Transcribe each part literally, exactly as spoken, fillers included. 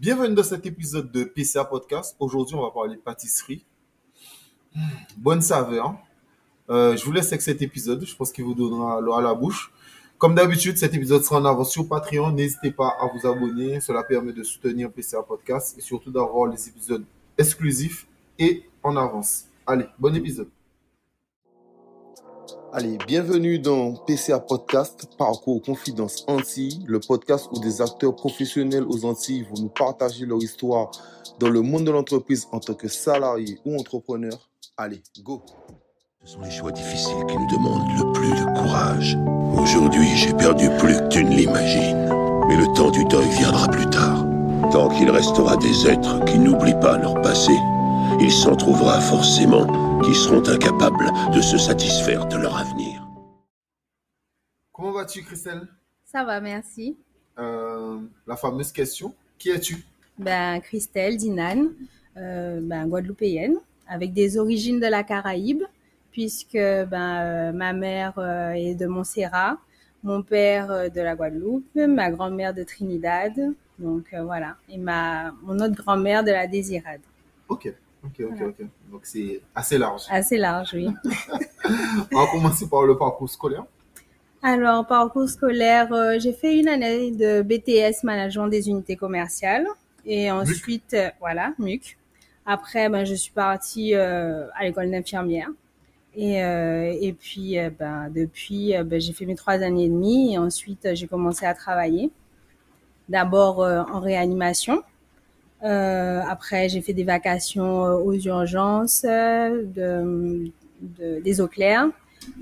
Bienvenue dans cet épisode de P C A Podcast. Aujourd'hui, on va parler pâtisserie. Bonne saveur. Euh, je vous laisse avec cet épisode. Je pense qu'il vous donnera l'eau à la bouche. Comme d'habitude, cet épisode sera en avance sur Patreon. N'hésitez pas à vous abonner. Cela permet de soutenir P C A Podcast et surtout d'avoir les épisodes exclusifs et en avance. Allez, bon épisode. Allez, bienvenue dans P C A Podcast, Parcours Confidences Antilles, le podcast où des acteurs professionnels aux Antilles vont nous partager leur histoire dans le monde de l'entreprise en tant que salarié ou entrepreneur. Allez, go! Ce sont les choix difficiles qui nous demandent le plus de courage. Aujourd'hui, j'ai perdu plus que tu ne l'imagines. Mais le temps du deuil viendra plus tard. Tant qu'il restera des êtres qui n'oublient pas leur passé, il s'en trouvera forcément qui seront incapables de se satisfaire de leur avenir. Comment vas-tu, Christelle? Ça va, merci. Euh, la fameuse question, qui es-tu? Ben, Christelle Dinane, euh, ben, Guadeloupéenne, avec des origines de la Caraïbe, puisque ben, euh, ma mère euh, est de Montserrat, mon père euh, de la Guadeloupe, ma grand-mère de Trinidad, donc euh, voilà, et ma, mon autre grand-mère de la Désirade. Ok. Ok, ok, ok. Donc, c'est assez large. Assez large, oui. On va commencer par le parcours scolaire. Alors, parcours scolaire, euh, j'ai fait une année de B T S, management des unités commerciales. Et ensuite, euh, voilà, M U C. Après, ben, je suis partie euh, à l'école d'infirmière. Et, euh, et puis, euh, ben, depuis, euh, ben, j'ai fait mes trois années et demie. Et ensuite, j'ai commencé à travailler. D'abord euh, en réanimation. Euh, après, j'ai fait des vacations euh, aux urgences, euh, de, de, des eaux claires,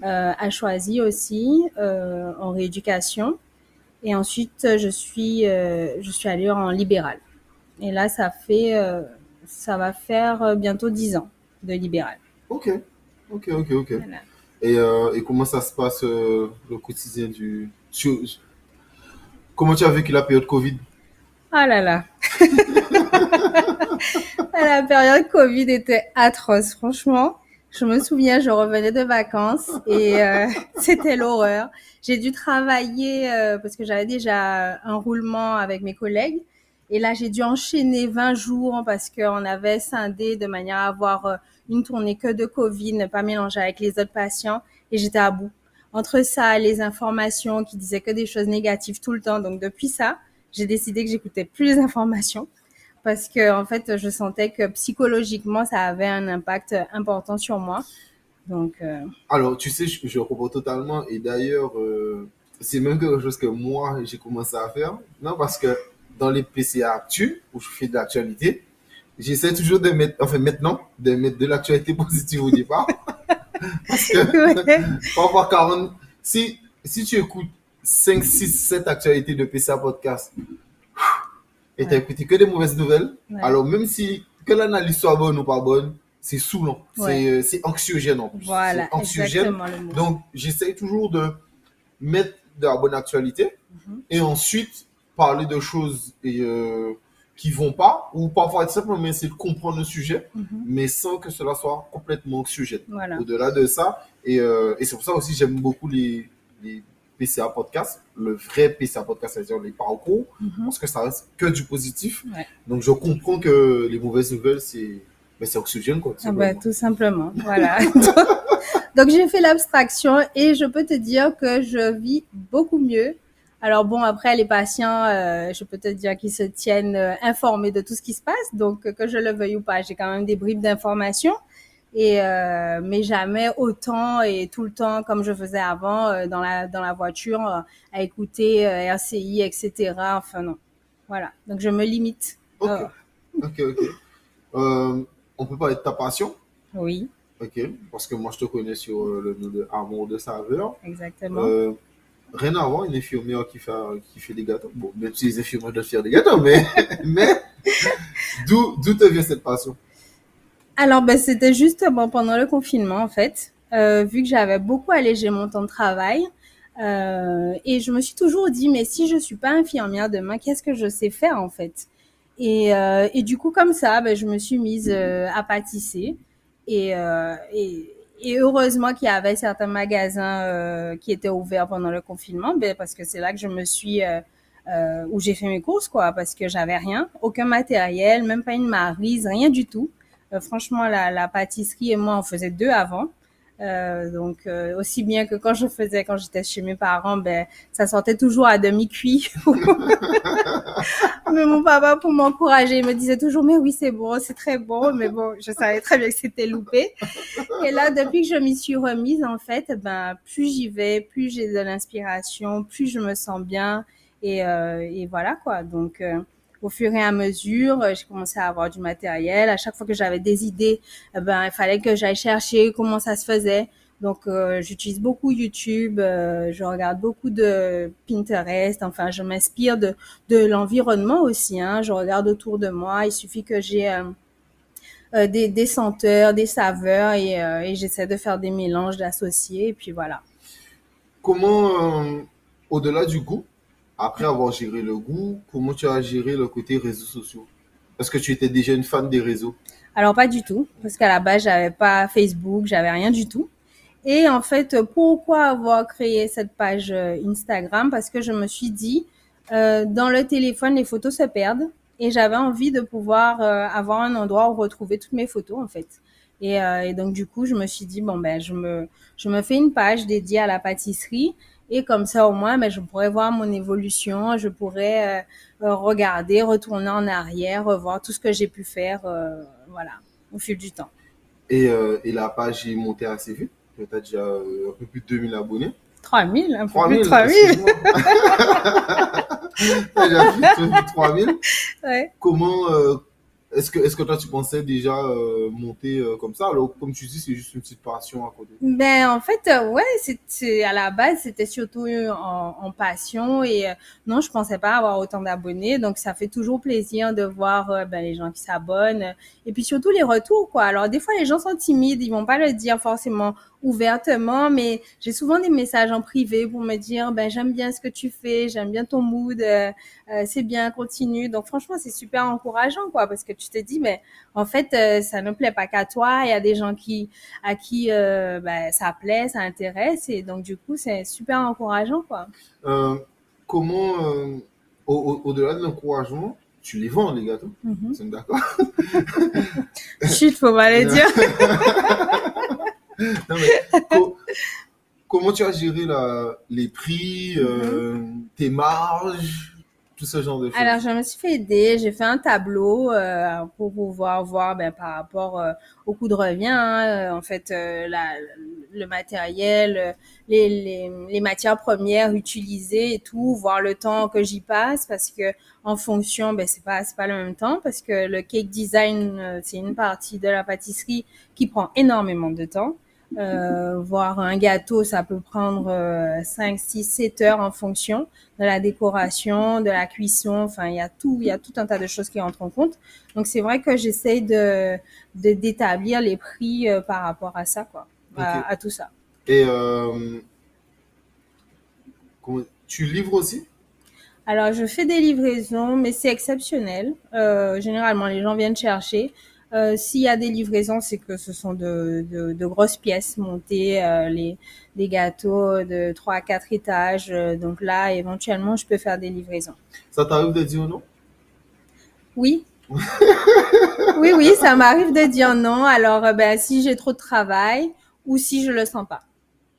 euh, à Choisy aussi, euh, en rééducation. Et ensuite, je suis, euh, je suis allée en libéral. Et là, ça fait, euh, ça va faire euh, bientôt dix ans de libéral. Ok, ok, ok, ok. Voilà. Et, euh, et comment ça se passe euh, le quotidien du... Comment tu as vécu la période Covid? Ah là là. La période Covid était atroce, franchement. Je me souviens, je revenais de vacances et euh, c'était l'horreur. J'ai dû travailler euh, parce que j'avais déjà un roulement avec mes collègues. Et là, j'ai dû enchaîner vingt jours parce qu'on avait scindé de manière à avoir une tournée que de Covid, ne pas mélanger avec les autres patients. Et j'étais à bout. Entre ça, les informations qui disaient que des choses négatives tout le temps. Donc, depuis ça, j'ai décidé que j'écoutais plus les informations parce que, en fait, je sentais que psychologiquement, ça avait un impact important sur moi. Donc, euh... Alors, tu sais, je, je comprends totalement. Et d'ailleurs, euh, c'est même quelque chose que moi, j'ai commencé à faire. Non, parce que dans les P C A Actu, où je fais de l'actualité, j'essaie toujours de mettre, enfin maintenant, de mettre de l'actualité positive au départ. Parce que, ouais. Parfois, quarante, si, si tu écoutes cinq, six, sept actualités de P C A Podcast et ouais. T'as écouté que des mauvaises nouvelles. Ouais. Alors, même si que l'analyse soit bonne ou pas bonne, c'est saoulant, ouais. c'est, c'est anxiogène en plus. Voilà, c'est anxiogène. Donc, j'essaie toujours de mettre de la bonne actualité mm-hmm. et ensuite parler de choses et, euh, qui ne vont pas ou parfois être simplement essayer de comprendre le sujet, mm-hmm. mais sans que cela soit complètement anxiogène. Voilà. Au-delà de ça, et, euh, et c'est pour ça aussi j'aime beaucoup les. les P C A Podcast, le vrai P C A Podcast, c'est-à-dire les parcours, mm-hmm. parce que ça reste que du positif. Ouais. Donc, je comprends que les mauvaises nouvelles, c'est, ben, c'est oxygène, quoi. Ah bah, tout simplement, voilà. Donc, j'ai fait l'abstraction et je peux te dire que je vis beaucoup mieux. Alors bon, après, les patients, euh, je peux te dire qu'ils se tiennent euh, informés de tout ce qui se passe. Donc, euh, que je le veuille ou pas, j'ai quand même des bribes d'informations. Et euh, mais jamais autant et tout le temps comme je faisais avant euh, dans la dans la voiture euh, à écouter euh, R C I, et cetera. Enfin non, voilà. Donc je me limite. Ok, oh. ok, ok. Euh, on peut parler de ta passion. Oui. Ok. Parce que moi je te connais sur euh, le nom de Amour de Saveur. Exactement. Euh, rien à voir, une infirmière qui fait qui fait des gâteaux. Bon, même si les infirmières doivent faire des gâteaux, mais mais d'où d'où te vient cette passion? Alors, ben, c'était justement pendant le confinement, en fait, euh, vu que j'avais beaucoup allégé mon temps de travail. Euh, et je me suis toujours dit, mais si je suis pas infirmière demain, qu'est-ce que je sais faire, en fait? Et, euh, et du coup, comme ça, ben, je me suis mise euh, à pâtisser. Et, euh, et, et heureusement qu'il y avait certains magasins euh, qui étaient ouverts pendant le confinement, ben, parce que c'est là que je me suis euh, euh, où j'ai fait mes courses, quoi, parce que j'avais rien, aucun matériel, même pas une maryse, rien du tout. Euh, franchement, la, la pâtisserie et moi, on faisait deux avant. Euh, donc, euh, aussi bien que quand je faisais, quand j'étais chez mes parents, ben, ça sortait toujours à demi-cuit. Mais mon papa, pour m'encourager, il me disait toujours, mais oui, c'est bon, c'est très bon. Mais bon, je savais très bien que c'était loupé. Et là, depuis que je m'y suis remise, en fait, ben, plus j'y vais, plus j'ai de l'inspiration, plus je me sens bien. Et, euh, et voilà, quoi. Donc, euh, au fur et à mesure, j'ai commencé à avoir du matériel. À chaque fois que j'avais des idées, eh ben, il fallait que j'aille chercher comment ça se faisait. Donc, euh, j'utilise beaucoup YouTube, euh, je regarde beaucoup de Pinterest. Enfin, je m'inspire de, de l'environnement aussi, hein. Je regarde autour de moi. Il suffit que j'ai euh, euh, des, des senteurs, des saveurs et, euh, et j'essaie de faire des mélanges, d'associer. Et puis, voilà. Comment, euh, au-delà du goût, après avoir géré le goût, comment tu as géré le côté réseaux sociaux? Est-ce que tu étais déjà une fan des réseaux? Alors, pas du tout, parce qu'à la base, j'avais pas Facebook, j'avais rien du tout. Et en fait, pourquoi avoir créé cette page Instagram? Parce que je me suis dit, euh, dans le téléphone, les photos se perdent et j'avais envie de pouvoir euh, avoir un endroit où retrouver toutes mes photos, en fait. Et, euh, et donc, du coup, je me suis dit, bon, ben, je me, je me fais une page dédiée à la pâtisserie. Et comme ça, au moins, ben, je pourrais voir mon évolution, je pourrais euh, regarder, retourner en arrière, revoir tout ce que j'ai pu faire, euh, voilà, au fil du temps. Et, euh, et la page est montée assez vite. Tu as déjà un peu plus de deux mille abonnés. trois mille, un peu plus de trois mille. Tu as déjà plus de trois mille. Ouais. Comment, euh, est-ce que, est-ce que toi, tu pensais déjà euh, monter euh, comme ça? Alors, comme tu dis, c'est juste une petite passion à côté. Ben, en fait, euh, ouais, c'est, c'est, à la base, c'était surtout en, en passion. Et euh, non, je pensais pas avoir autant d'abonnés. Donc, ça fait toujours plaisir de voir euh, ben, les gens qui s'abonnent. Et puis, surtout, les retours, quoi. Alors, des fois, les gens sont timides. Ils vont pas le dire forcément ouvertement, mais j'ai souvent des messages en privé pour me dire, ben, j'aime bien ce que tu fais, j'aime bien ton mood, euh, euh, c'est bien, continue. Donc, franchement, c'est super encourageant, quoi, parce que tu te dis, mais en fait, euh, ça ne plaît pas qu'à toi, il y a des gens qui, à qui, euh, ben, ça plaît, ça intéresse, et donc, du coup, c'est super encourageant, quoi. Euh, comment, euh, au, au-delà de l'encouragement, tu les vends, les gâteaux? Mm-hmm. C'est d'accord? Chut, faut pas les dire. Non, mais, co- comment tu as géré la, les prix, euh, mm-hmm. tes marges, tout ce genre de choses? Alors, je me suis fait aider, j'ai fait un tableau euh, pour pouvoir voir ben, par rapport euh, au coût de revient, hein, en fait, euh, la, le matériel, les, les, les matières premières utilisées et tout, voir le temps que j'y passe parce que en fonction, ben, c'est pas, c'est pas le même temps parce que le cake design, c'est une partie de la pâtisserie qui prend énormément de temps. Euh, voir un gâteau, ça peut prendre euh, cinq, six, sept heures en fonction de la décoration, de la cuisson. Enfin, il y a tout, il y a tout un tas de choses qui rentrent en compte. Donc, c'est vrai que j'essaye de, de d'établir les prix euh, par rapport à ça, quoi, okay. à, à tout ça. Et euh, tu livres aussi? Alors, je fais des livraisons, mais c'est exceptionnel. Euh, généralement, les gens viennent chercher. Euh, s'il y a des livraisons, c'est que ce sont de, de, de grosses pièces montées, euh, les, des gâteaux de trois à quatre étages. Euh, donc là, éventuellement, je peux faire des livraisons. Ça t'arrive de dire non? Oui. oui, oui, ça m'arrive de dire non. Alors, euh, ben, si j'ai trop de travail ou si je le sens pas.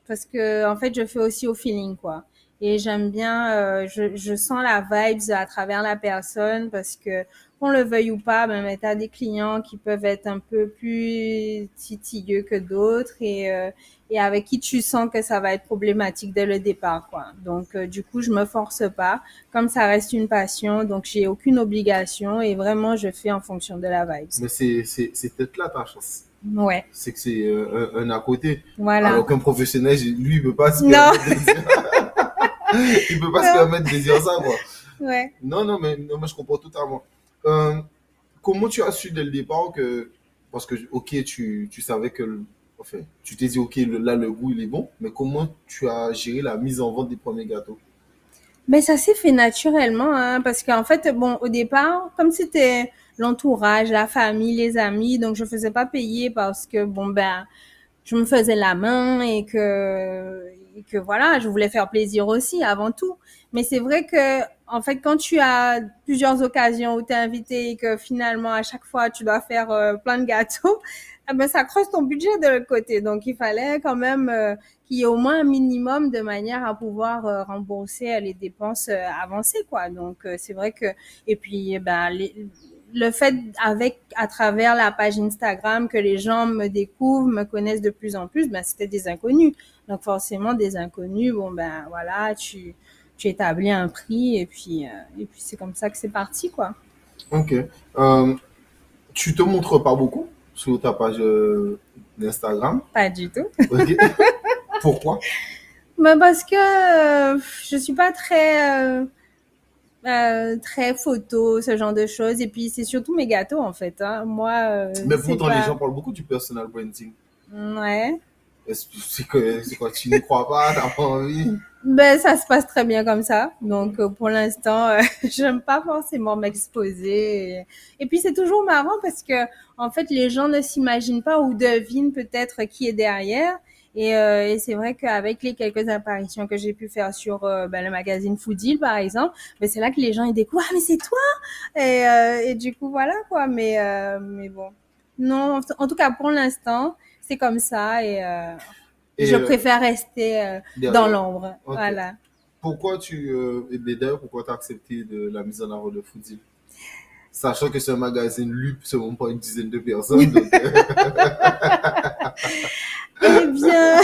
Parce que, en fait, je fais aussi au feeling, quoi. Et j'aime bien, euh, je, je sens la vibes à travers la personne parce que, qu'on le veuille ou pas, ben, mais t'as des clients qui peuvent être un peu plus titilleux que d'autres et, euh, et avec qui tu sens que ça va être problématique dès le départ, quoi. Donc, euh, du coup, je me force pas. Comme ça reste une passion, donc j'ai aucune obligation et vraiment, je fais en fonction de la vibe. Mais c'est, c'est, c'est peut-être là ta chance. Ouais. C'est que c'est euh, un, un à côté. Voilà. Alors qu'un professionnel, lui, il peut pas se permettre de dire... il peut pas non. se permettre de dire ça, quoi. Ouais. Non, non, mais, non, mais je comprends totalement. Euh, comment tu as su dès le départ que, parce que, ok, tu, tu savais que, le, enfin, tu t'es dit, ok, le, là, le goût, il est bon, mais comment tu as géré la mise en vente des premiers gâteaux? Mais ça s'est fait naturellement, hein, parce qu'en fait, bon, au départ, comme c'était l'entourage, la famille, les amis, donc je faisais pas payer parce que, bon, ben, je me faisais la main et que, et que voilà, je voulais faire plaisir aussi avant tout. Mais c'est vrai que, en fait, quand tu as plusieurs occasions où tu es invité et que finalement, à chaque fois, tu dois faire euh, plein de gâteaux, eh ben, ça creuse ton budget de l'autre côté. Donc, il fallait quand même euh, qu'il y ait au moins un minimum de manière à pouvoir euh, rembourser euh, les dépenses euh, avancées, quoi. Donc, euh, c'est vrai que… Et puis, eh ben, les… le fait avec, à travers la page Instagram, que les gens me découvrent, me connaissent de plus en plus, ben, c'était des inconnus. Donc, forcément, des inconnus, bon, ben, voilà, tu, tu établis un prix et puis, euh, et puis c'est comme ça que c'est parti, quoi. Ok. Euh, tu te montres pas beaucoup sur ta page euh, Instagram? Pas du tout. Okay. Pourquoi? Ben, parce que euh, je suis pas très... Euh, Euh, très photo, ce genre de choses. Et puis, c'est surtout mes gâteaux, en fait. Hein. Moi, euh, mais pourtant, pas... les gens parlent beaucoup du personal branding. Ouais. Est-ce que, c'est que, c'est quoi, tu n'y crois pas, t'as pas envie? Ben, ça se passe très bien comme ça. Donc, euh, pour l'instant, euh, j'aime pas forcément m'exposer. Et... et puis, c'est toujours marrant parce que, en fait, les gens ne s'imaginent pas ou devinent peut-être qui est derrière. Et, euh, et c'est vrai qu'avec les quelques apparitions que j'ai pu faire sur euh, ben, le magazine Food Deal, par exemple, ben, c'est là que les gens ils découvrent « Ah, mais c'est toi !» Et, euh, et du coup, voilà quoi. Mais, euh, mais bon, non, en tout cas, pour l'instant, c'est comme ça et, euh, et je euh, préfère rester euh, dans l'ombre. Okay. Voilà. Pourquoi tu euh, d'ailleurs, pourquoi tu as accepté de la mise en avant de Food Deal? Sachant que c'est un magazine lu selon pas une dizaine de personnes. Donc... Eh bien,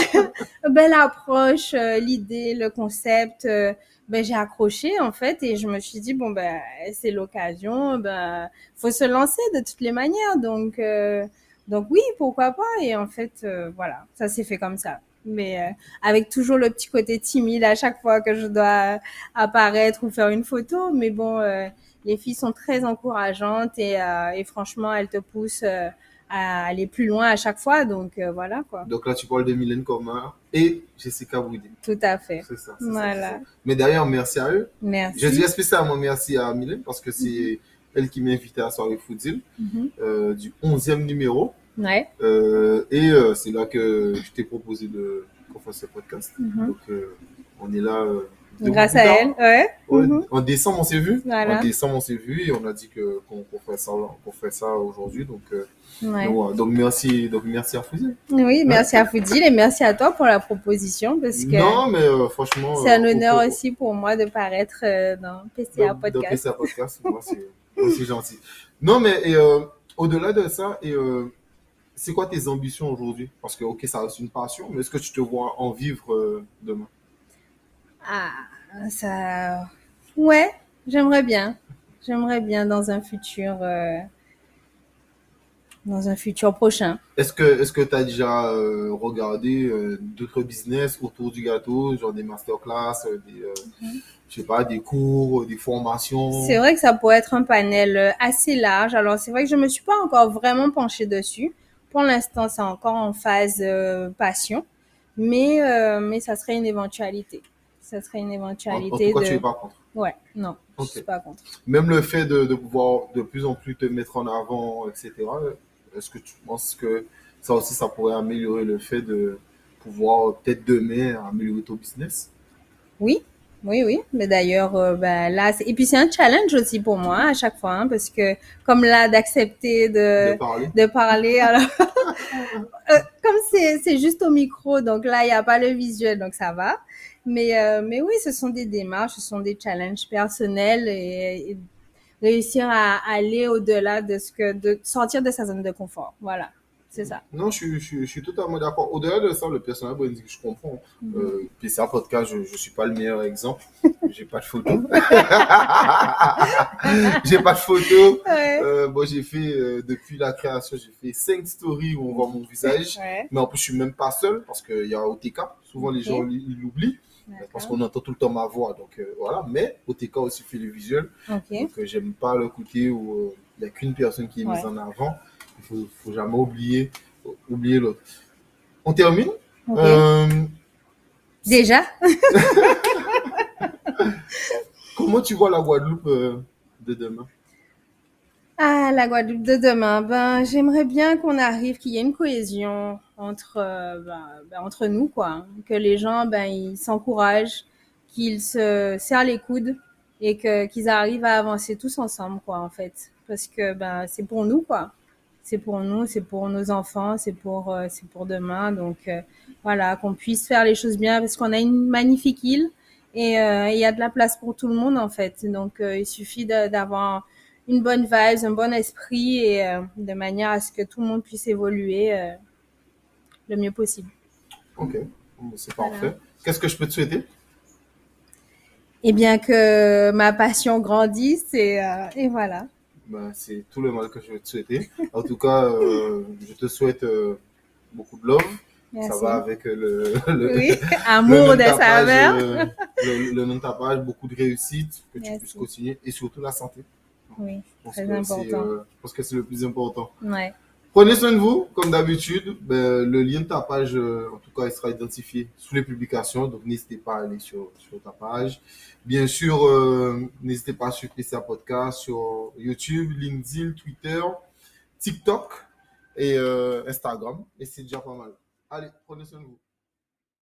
belle approche, euh, l'idée, le concept, euh, ben j'ai accroché en fait et je me suis dit bon ben c'est l'occasion, ben faut se lancer de toutes les manières donc euh, donc oui pourquoi pas et en fait euh, voilà ça s'est fait comme ça mais euh, avec toujours le petit côté timide à chaque fois que je dois apparaître ou faire une photo mais bon euh, les filles sont très encourageantes et euh, et franchement elles te poussent euh, à aller plus loin à chaque fois, donc euh, voilà quoi. Donc là, tu parles de Mylène Cormier et Jessica Boudin. Tout à fait. C'est ça, c'est voilà. Ça, c'est ça. Mais d'ailleurs, merci à eux. Merci. Je dis spécialement merci à Mylène parce que c'est mm-hmm. elle qui m'a invité à Soirée Food Deal mm-hmm. euh, du onzième numéro. Ouais. Euh, et euh, c'est là que je t'ai proposé de qu'on fasse ce podcast. Mm-hmm. Donc euh, on est là. Euh, Grâce à elle, ouais. ouais. Mm-hmm. En décembre, on s'est vu. Voilà. En décembre, on s'est vu et on a dit que qu'on, qu'on fait ça, qu'on fait ça aujourd'hui. Donc, euh, ouais. donc, donc merci, donc merci à Foudil. Oui, merci ouais. à Foudil et merci à toi pour la proposition parce que. Non, mais euh, franchement. C'est un euh, honneur pour, aussi pour moi de paraître euh, dans P C A Podcast. Dans P C A Podcast, moi c'est, moi c'est gentil. Non, mais et, euh, au-delà de ça, et euh, c'est quoi tes ambitions aujourd'hui? Parce que ok, ça reste une passion, mais est-ce que tu te vois en vivre euh, demain? Ah, ça... Ouais, j'aimerais bien. J'aimerais bien dans un futur... Euh... Dans un futur prochain. Est-ce que est-ce que tu as déjà euh, regardé euh, d'autres business autour du gâteau, genre des masterclass, euh, des, euh, mm-hmm. je sais pas, des cours, des formations? C'est vrai que ça pourrait être un panel assez large. Alors, c'est vrai que je me suis pas encore vraiment penchée dessus. Pour l'instant, c'est encore en phase euh, passion. Mais, euh, mais ça serait une éventualité. Ça serait une éventualité. Pourquoi de... tu es pas contre? Ouais, non, okay. Je suis pas contre. Même le fait de, de pouvoir de plus en plus te mettre en avant, et cetera. Est-ce que tu penses que ça aussi, ça pourrait améliorer le fait de pouvoir peut-être demain améliorer ton business? Oui, oui, oui. Mais d'ailleurs, euh, ben là, c'est... et puis c'est un challenge aussi pour moi à chaque fois, hein, parce que comme là d'accepter de de parler, de parler alors euh, comme c'est c'est juste au micro, donc là il y a pas le visuel, donc ça va. Mais, euh, mais oui, ce sont des démarches, ce sont des challenges personnels et, et réussir à aller au-delà de ce que, de sortir de sa zone de confort. Voilà, c'est ça. Non, je suis, je, je suis totalement d'accord. Au-delà de ça, le personnel branding, je comprends. Mm-hmm. Euh, puis c'est un podcast, je, je suis pas le meilleur exemple. J'ai pas de photo. j'ai pas de photo. Ouais. Euh, moi, j'ai fait, euh, depuis la création, j'ai fait cinq stories où on voit mon visage. Ouais. Mais en plus, je suis même pas seul parce qu'il y a O T K. Souvent, okay. Les gens, ils, ils l'oublient. D'accord. Parce qu'on entend tout le temps ma voix, donc euh, voilà. Mais O T K aussi fait le visuel, okay. donc euh, j'aime pas le côté où il euh, n'y a qu'une personne qui est mise ouais. en avant. Il faut, faut jamais oublier, oublier l'autre. On termine. Okay. Euh... Déjà. Comment tu vois la Guadeloupe euh, de demain? Ah, la Guadeloupe de demain, ben, j'aimerais bien qu'on arrive, qu'il y ait une cohésion entre, euh, ben, ben, entre nous, quoi. Que les gens, ben, ils s'encouragent, qu'ils se serrent les coudes et que, qu'ils arrivent à avancer tous ensemble, quoi, en fait. Parce que, ben, c'est pour nous, quoi. C'est pour nous, c'est pour nos enfants, c'est pour, euh, c'est pour demain. Donc, euh, voilà, qu'on puisse faire les choses bien parce qu'on a une magnifique île et il euh, y a de la place pour tout le monde, en fait. Donc, euh, il suffit de, d'avoir une bonne vibe, un bon esprit et euh, de manière à ce que tout le monde puisse évoluer euh, le mieux possible. Ok, c'est parfait. Voilà. Qu'est-ce que je peux te souhaiter? Eh bien, que ma passion grandisse et, euh, et voilà. Ben, c'est tout le mal que je veux te souhaiter. En tout cas, euh, je te souhaite euh, beaucoup de love. Merci. Ça va avec le... le oui, amour de saveur. Le, le, le nom de ta page, beaucoup de réussite, que Merci. Tu puisses continuer et surtout la santé. Oui, très important. Euh, je pense que c'est le plus important. Ouais. Prenez soin de vous, comme d'habitude. Ben, le lien de ta page, euh, en tout cas, il sera identifié sous les publications. Donc, n'hésitez pas à aller sur, sur ta page. Bien sûr, euh, n'hésitez pas sur P C A Podcast, sur YouTube, LinkedIn, Twitter, TikTok et euh, Instagram. Et c'est déjà pas mal. Allez, prenez soin de vous.